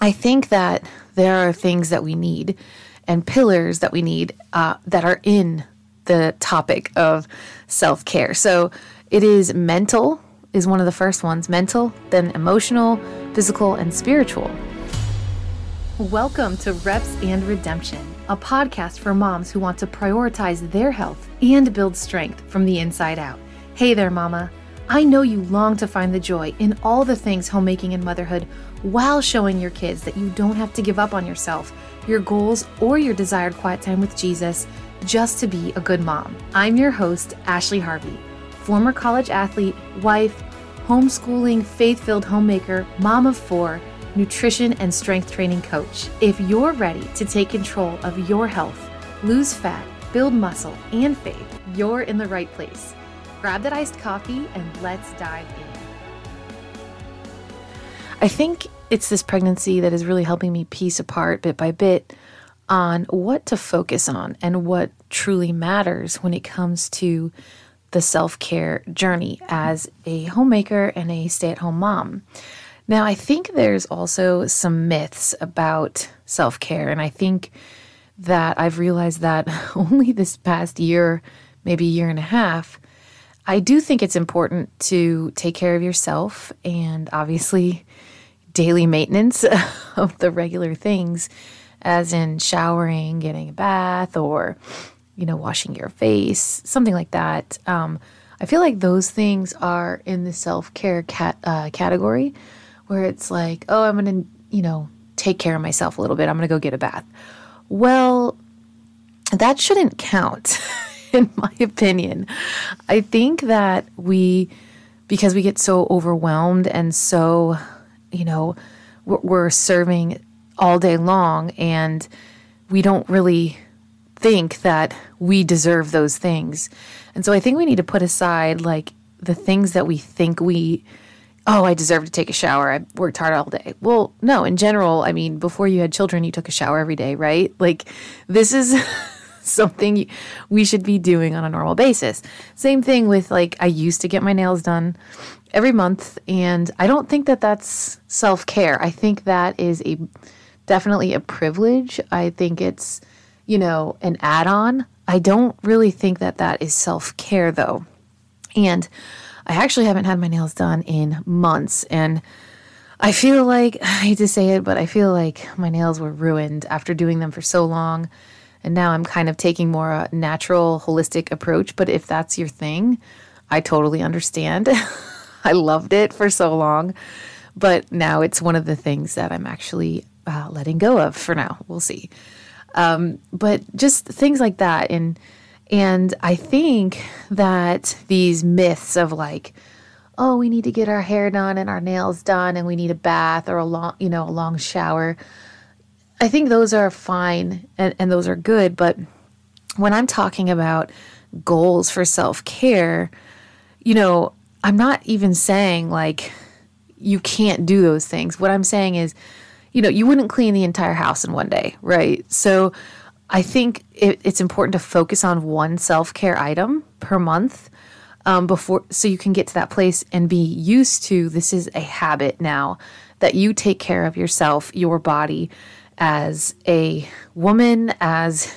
I think that there are things that we need and pillars that we need that are in the topic of self-care. So it is mental is one of the first ones, mental, then emotional, physical, and spiritual. Welcome to Reps and Redemption, a podcast for moms who want to prioritize their health and build strength from the inside out. Hey there, Mama. I know you long to find the joy in all the things homemaking and motherhood while showing your kids that you don't have to give up on yourself, your goals, or your desired quiet time with Jesus just to be a good mom. I'm your host, Ashley Harvey, former college athlete, wife, homeschooling, faith-filled homemaker, mom of four, nutrition and strength training coach. If you're ready to take control of your health, lose fat, build muscle, and faith, you're in the right place. Grab that iced coffee and let's dive in. I think it's this pregnancy that is really helping me piece apart bit by bit on what to focus on and what truly matters when it comes to the self-care journey as a homemaker and a stay-at-home mom. Now, I think there's also some myths about self-care, and I think that I've realized that only this past year, maybe year and a half, I do think it's important to take care of yourself and obviously daily maintenance of the regular things, as in showering, getting a bath, or, washing your face, something like that. I feel like those things are in the self-care category where it's like, oh, I'm going to, take care of myself a little bit. I'm going to go get a bath. Well, that shouldn't count. In my opinion, I think that because we get so overwhelmed and so, we're serving all day long and we don't really think that we deserve those things. And so I think we need to put aside like the things that we think I deserve to take a shower. I worked hard all day. Well, no, in general, before you had children, you took a shower every day, right? Like this is... something we should be doing on a normal basis. Same thing with I used to get my nails done every month, and I don't think that that's self-care. I think that is definitely a privilege. I think it's, an add-on. I don't really think that that is self-care though. And I actually haven't had my nails done in months, and I feel like, I hate to say it, but I feel like my nails were ruined after doing them for so long. And now I'm kind of taking more a natural, holistic approach. But if that's your thing, I totally understand. I loved it for so long. But now it's one of the things that I'm actually letting go of for now. We'll see. But just things like that. And I think that these myths of we need to get our hair done and our nails done and we need a bath or a long shower, I think those are fine and those are good, but when I'm talking about goals for self-care, I'm not even saying you can't do those things. What I'm saying is, you wouldn't clean the entire house in one day, right? So I think it's important to focus on one self-care item per month before, so you can get to that place and be used to this is a habit now that you take care of yourself, your body, as a woman, as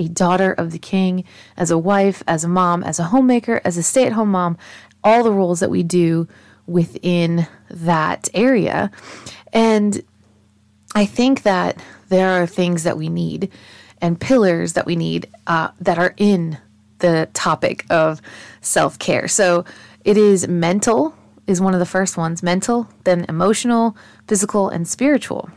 a daughter of the King, as a wife, as a mom, as a homemaker, as a stay-at-home mom, all the roles that we do within that area. And I think that there are things that we need and pillars that we need that are in the topic of self-care. So it is mental is one of the first ones, mental, then emotional, physical, and spiritual.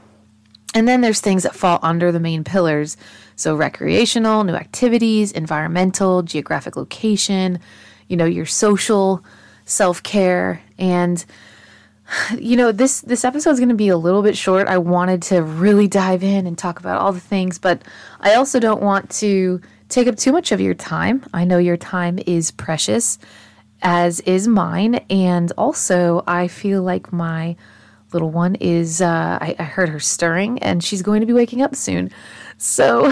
And then there's things that fall under the main pillars. So recreational, new activities, environmental, geographic location, your social self-care. And, this episode is going to be a little bit short. I wanted to really dive in and talk about all the things, but I also don't want to take up too much of your time. I know your time is precious, as is mine. And also I feel like my little one is, I heard her stirring and she's going to be waking up soon. So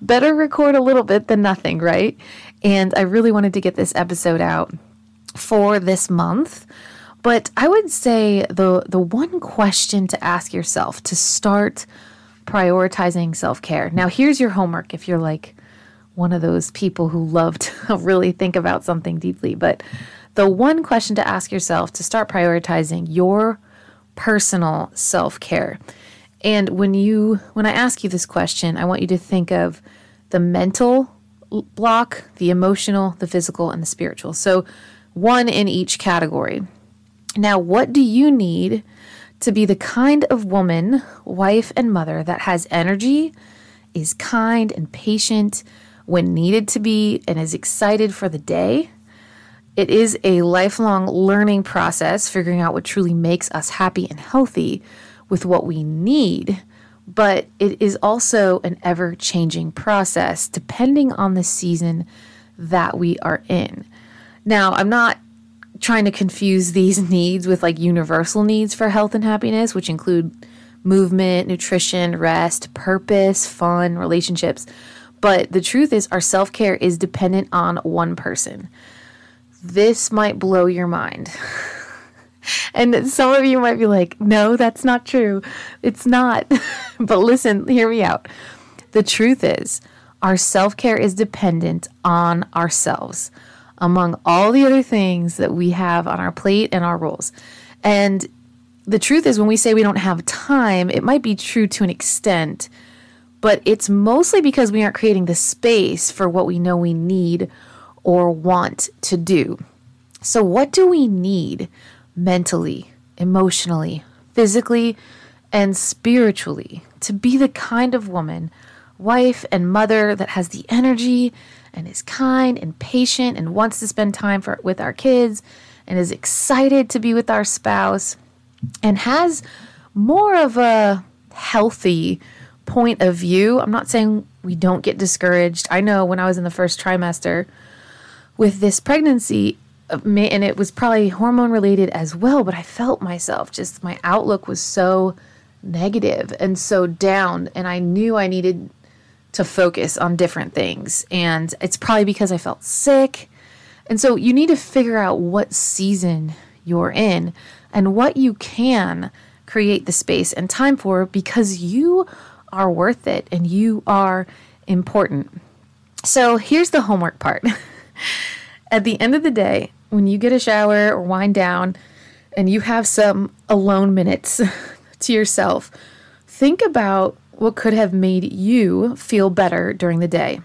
better record a little bit than nothing, right? And I really wanted to get this episode out for this month, But I would say the one question to ask yourself to start prioritizing self-care. Now, here's your homework if you're like one of those people who love to really think about something deeply. But the one question to ask yourself to start prioritizing your personal self-care. And when I ask you this question, I want you to think of the mental block, the emotional, the physical, and the spiritual. So one in each category. Now, what do you need to be the kind of woman, wife, and mother that has energy, is kind and patient when needed to be, and is excited for the day? It is a lifelong learning process, figuring out what truly makes us happy and healthy with what we need, but it is also an ever-changing process depending on the season that we are in. Now, I'm not trying to confuse these needs with like universal needs for health and happiness, which include movement, nutrition, rest, purpose, fun, relationships. But the truth is, our self-care is dependent on one person. This might blow your mind. And some of you might be like, no, that's not true. It's not. But listen, hear me out. The truth is, our self-care is dependent on ourselves, among all the other things that we have on our plate and our roles. And the truth is, when we say we don't have time, it might be true to an extent, but it's mostly because we aren't creating the space for what we know we need or want to do. So what do we need mentally, emotionally, physically, and spiritually to be the kind of woman, wife, and mother that has the energy and is kind and patient and wants to spend time with our kids and is excited to be with our spouse and has more of a healthy point of view? I'm not saying we don't get discouraged. I know when I was in the first trimester with this pregnancy, and it was probably hormone related as well, but I felt myself, just my outlook was so negative and so down, and I knew I needed to focus on different things. And it's probably because I felt sick. And so you need to figure out what season you're in and what you can create the space and time for, because you are worth it and you are important. So here's the homework part. At the end of the day, when you get a shower or wind down and you have some alone minutes to yourself, think about what could have made you feel better during the day.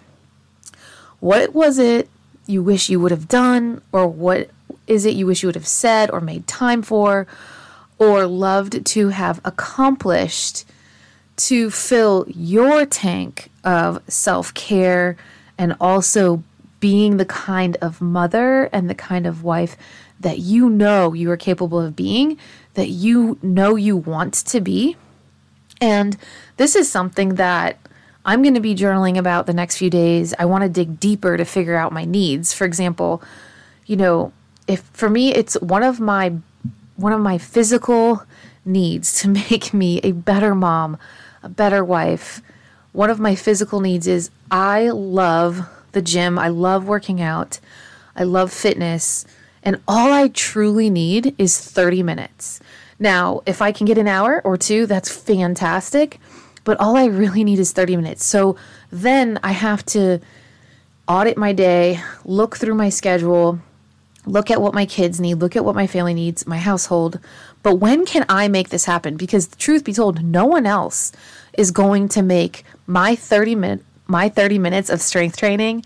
What was it you wish you would have done, or what is it you wish you would have said or made time for or loved to have accomplished to fill your tank of self-care and also being the kind of mother and the kind of wife that you know you are capable of being, that you know you want to be? And this is something that I'm going to be journaling about the next few days. I want to dig deeper to figure out my needs. For example, you know, if for me, it's one of my physical needs to make me a better mom, a better wife. One of my physical needs is I love the gym. I love working out. I love fitness. And all I truly need is 30 minutes. Now, if I can get an hour or two, that's fantastic, but all I really need is 30 minutes. So then I have to audit my day, look through my schedule, look at what my kids need, look at what my family needs, my household. But when can I make this happen? Because truth be told, no one else is going to make my 30 minutes of strength training.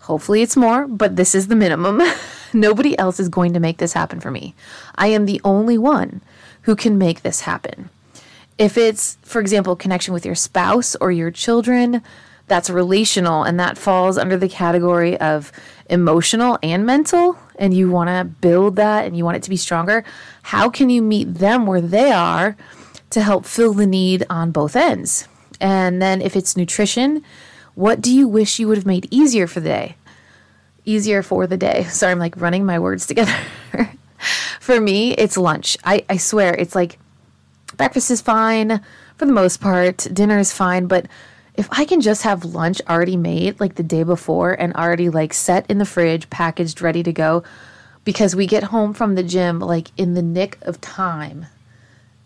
Hopefully it's more, but this is the minimum. Nobody else is going to make this happen for me. I am the only one who can make this happen. If it's, for example, connection with your spouse or your children, that's relational, and that falls under the category of emotional and mental, and you want to build that and you want it to be stronger. How can you meet them where they are to help fill the need on both ends? And then if it's nutrition, what do you wish you would have made easier for the day? Sorry, I'm like running my words together. For me, it's lunch. I swear, it's like breakfast is fine for the most part. Dinner is fine. But if I can just have lunch already made like the day before and already like set in the fridge, packaged, ready to go, because we get home from the gym like in the nick of time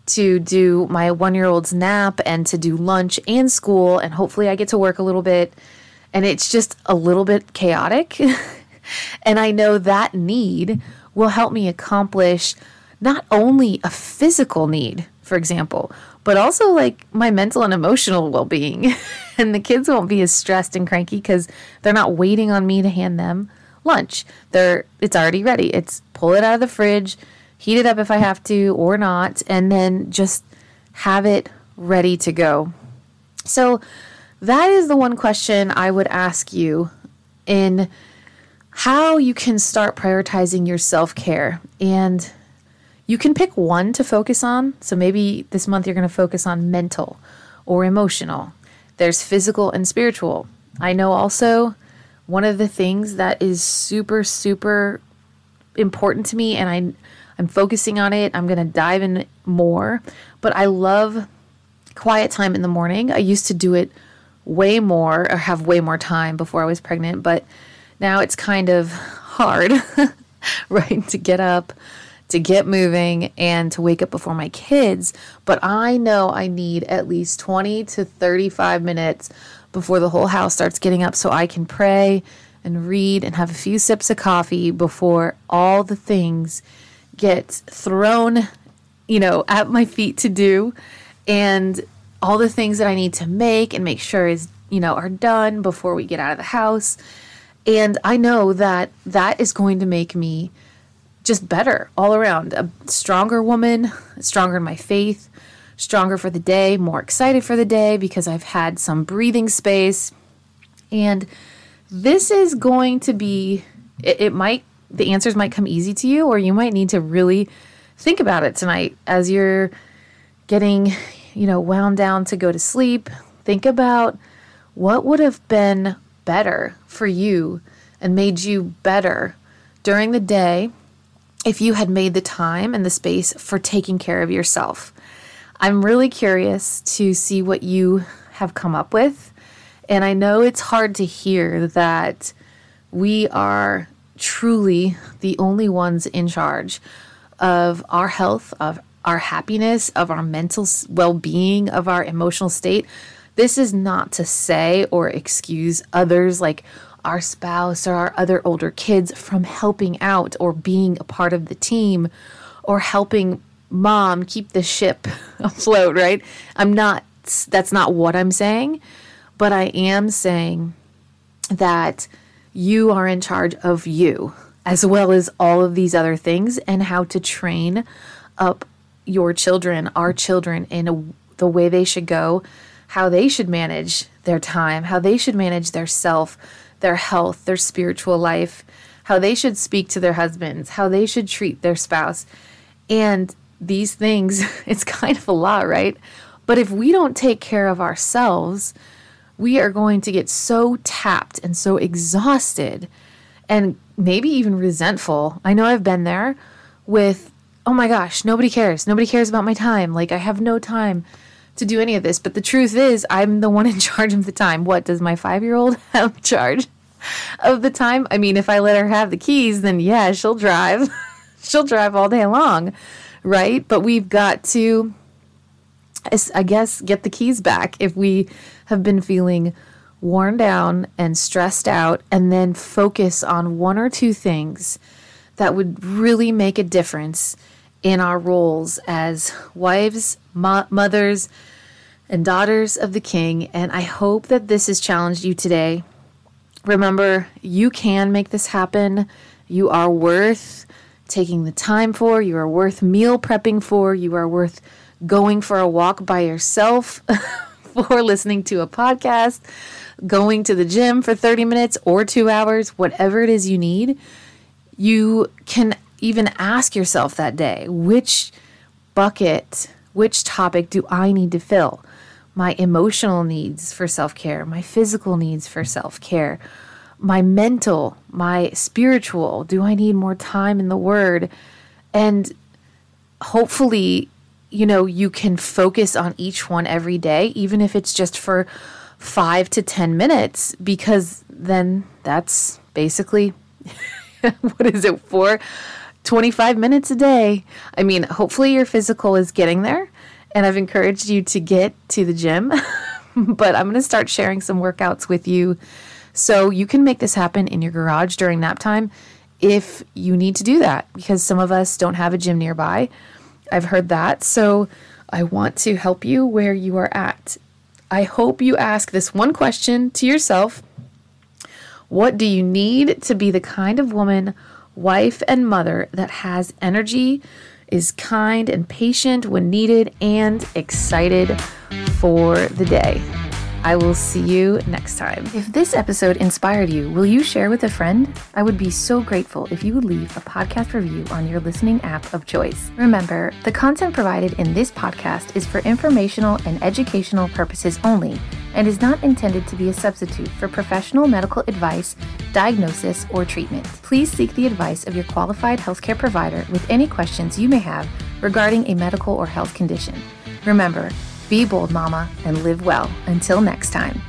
to do my one-year-old's nap and to do lunch and school, and hopefully I get to work a little bit, and it's just a little bit chaotic. And I know that need will help me accomplish not only a physical need, for example, but also like my mental and emotional well-being. And the kids won't be as stressed and cranky because they're not waiting on me to hand them lunch. It's already ready. It's pull it out of the fridge, heat it up if I have to or not, and then just have it ready to go. So that is the one question I would ask you in how you can start prioritizing your self-care. And you can pick one to focus on. So maybe this month you're going to focus on mental or emotional. There's physical and spiritual. I know also one of the things that is super, super important to me, and I'm focusing on it. I'm going to dive in more, but I love quiet time in the morning. I used to do it way more or have way more time before I was pregnant, but now it's kind of hard, right, to get up, to get moving, and to wake up before my kids. But I know I need at least 20 to 35 minutes before the whole house starts getting up so I can pray and read and have a few sips of coffee before all the things get thrown, at my feet to do, and all the things that I need to make and make sure is, are done before we get out of the house. And I know that that is going to make me just better all around, a stronger woman, stronger in my faith, stronger for the day, more excited for the day because I've had some breathing space. And this is going to be, the answers might come easy to you, or you might need to really think about it tonight as you're getting, wound down to go to sleep. Think about what would have been better for you and made you better during the day if you had made the time and the space for taking care of yourself. I'm really curious to see what you have come up with. And I know it's hard to hear that we are truly the only ones in charge of our health, of our happiness, of our mental well-being, of our emotional state. This is not to say or excuse others, like our spouse or our other older kids, from helping out or being a part of the team or helping mom keep the ship afloat, right? That's not what I'm saying, but I am saying that you are in charge of you as well as all of these other things, and how to train up your children, our children, in the way they should go, how they should manage their time, how they should manage their self, their health, their spiritual life, how they should speak to their husbands, how they should treat their spouse. And these things, it's kind of a lot, right? But if we don't take care of ourselves, we are going to get so tapped and so exhausted and maybe even resentful. I know I've been there with, oh my gosh, nobody cares. Nobody cares about my time. Like, I have no time to do any of this. But the truth is, I'm the one in charge of the time. What, does my 5-year-old have charge of the time? I mean, if I let her have the keys, then yeah, she'll drive. She'll drive all day long, right? But we've got to, I guess, get the keys back if we have been feeling worn down and stressed out, and then focus on one or two things that would really make a difference in our roles as wives, mothers, and daughters of the King. And I hope that this has challenged you today. Remember, you can make this happen. You are worth taking the time for. You are worth meal prepping for. You are worth going for a walk by yourself, for listening to a podcast, going to the gym for 30 minutes or 2 hours, whatever it is you need. You can even ask yourself that day, which bucket, which topic do I need to fill? My emotional needs for self-care, my physical needs for self-care, my mental, my spiritual. Do I need more time in the Word? And hopefully, you can focus on each one every day, even if it's just for 5 to 10 minutes, because then that's basically what is it for? 25 minutes a day. I mean, hopefully your physical is getting there, and I've encouraged you to get to the gym, but I'm going to start sharing some workouts with you so you can make this happen in your garage during nap time if you need to do that, because some of us don't have a gym nearby. I've heard that. So I want to help you where you are at. I hope you ask this one question to yourself. What do you need to be the kind of woman, wife, and mother that has energy, is kind and patient when needed, and excited for the day? I will see you next time. If this episode inspired you, will you share with a friend? I would be so grateful if you would leave a podcast review on your listening app of choice. Remember, the content provided in this podcast is for informational and educational purposes only and is not intended to be a substitute for professional medical advice, diagnosis, or treatment. Please seek the advice of your qualified healthcare provider with any questions you may have regarding a medical or health condition. Remember, be bold, mama, and live well. Until next time.